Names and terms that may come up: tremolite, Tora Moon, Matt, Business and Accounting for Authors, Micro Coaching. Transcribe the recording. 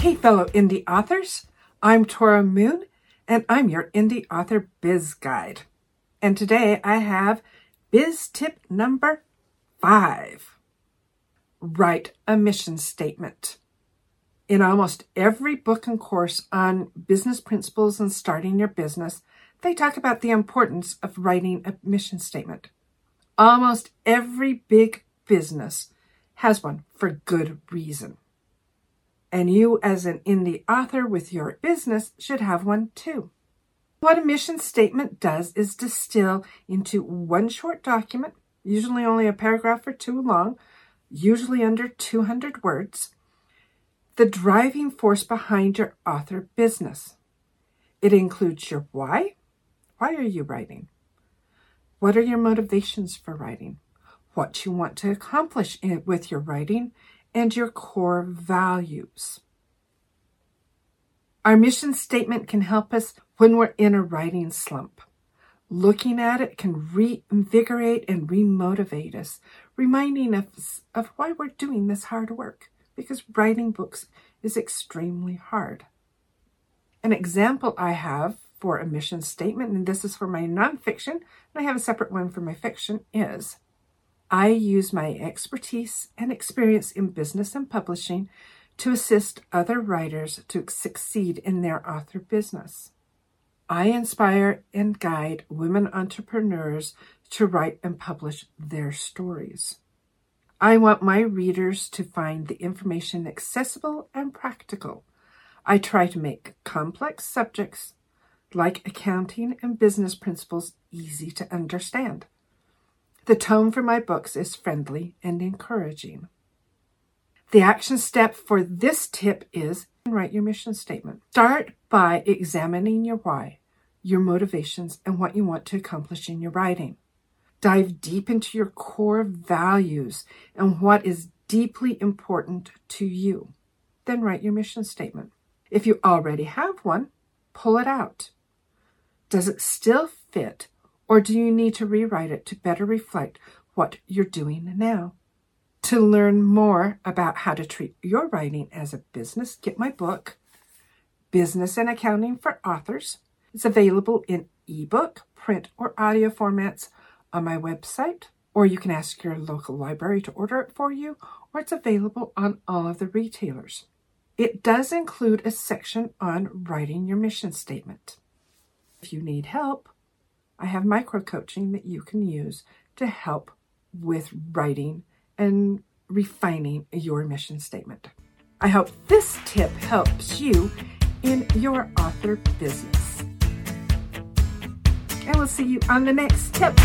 Hey fellow indie authors, I'm Tora Moon and I'm your indie author biz guide. And today I have biz tip number 5. Write a mission statement. In almost every book and course on business principles and starting your business, they talk about the importance of writing a mission statement. Almost every big business has one for good reason. And you, as an indie author with your business, should have one too. What a mission statement does is distill into one short document, usually only a paragraph or two long, usually under 200 words, the driving force behind your author business. It includes your why. Why are you writing? What are your motivations for writing? What you want to accomplish with your writing, and your core values. Our mission statement can help us when we're in a writing slump. Looking at it can reinvigorate and remotivate us, reminding us of why we're doing this hard work, because writing books is extremely hard. An example I have for a mission statement, and this is for my nonfiction, and I have a separate one for my fiction, is I use my expertise and experience in business and publishing to assist other writers to succeed in their author business. I inspire and guide women entrepreneurs to write and publish their stories. I want my readers to find the information accessible and practical. I try to make complex subjects like accounting and business principles easy to understand. The tone for my books is friendly and encouraging. The action step for this tip is write your mission statement. Start by examining your why, your motivations, and what you want to accomplish in your writing. Dive deep into your core values and what is deeply important to you. Then write your mission statement. If you already have one, pull it out. Does it still fit? Or do you need to rewrite it to better reflect what you're doing now? To learn more about how to treat your writing as a business, get my book, Business and Accounting for Authors. It's available in ebook, print, or audio formats on my website, or you can ask your local library to order it for you, or it's available on all of the retailers. It does include a section on writing your mission statement. If you need help, I have micro coaching that you can use to help with writing and refining your mission statement. I hope this tip helps you in your author business. And we'll see you on the next tip.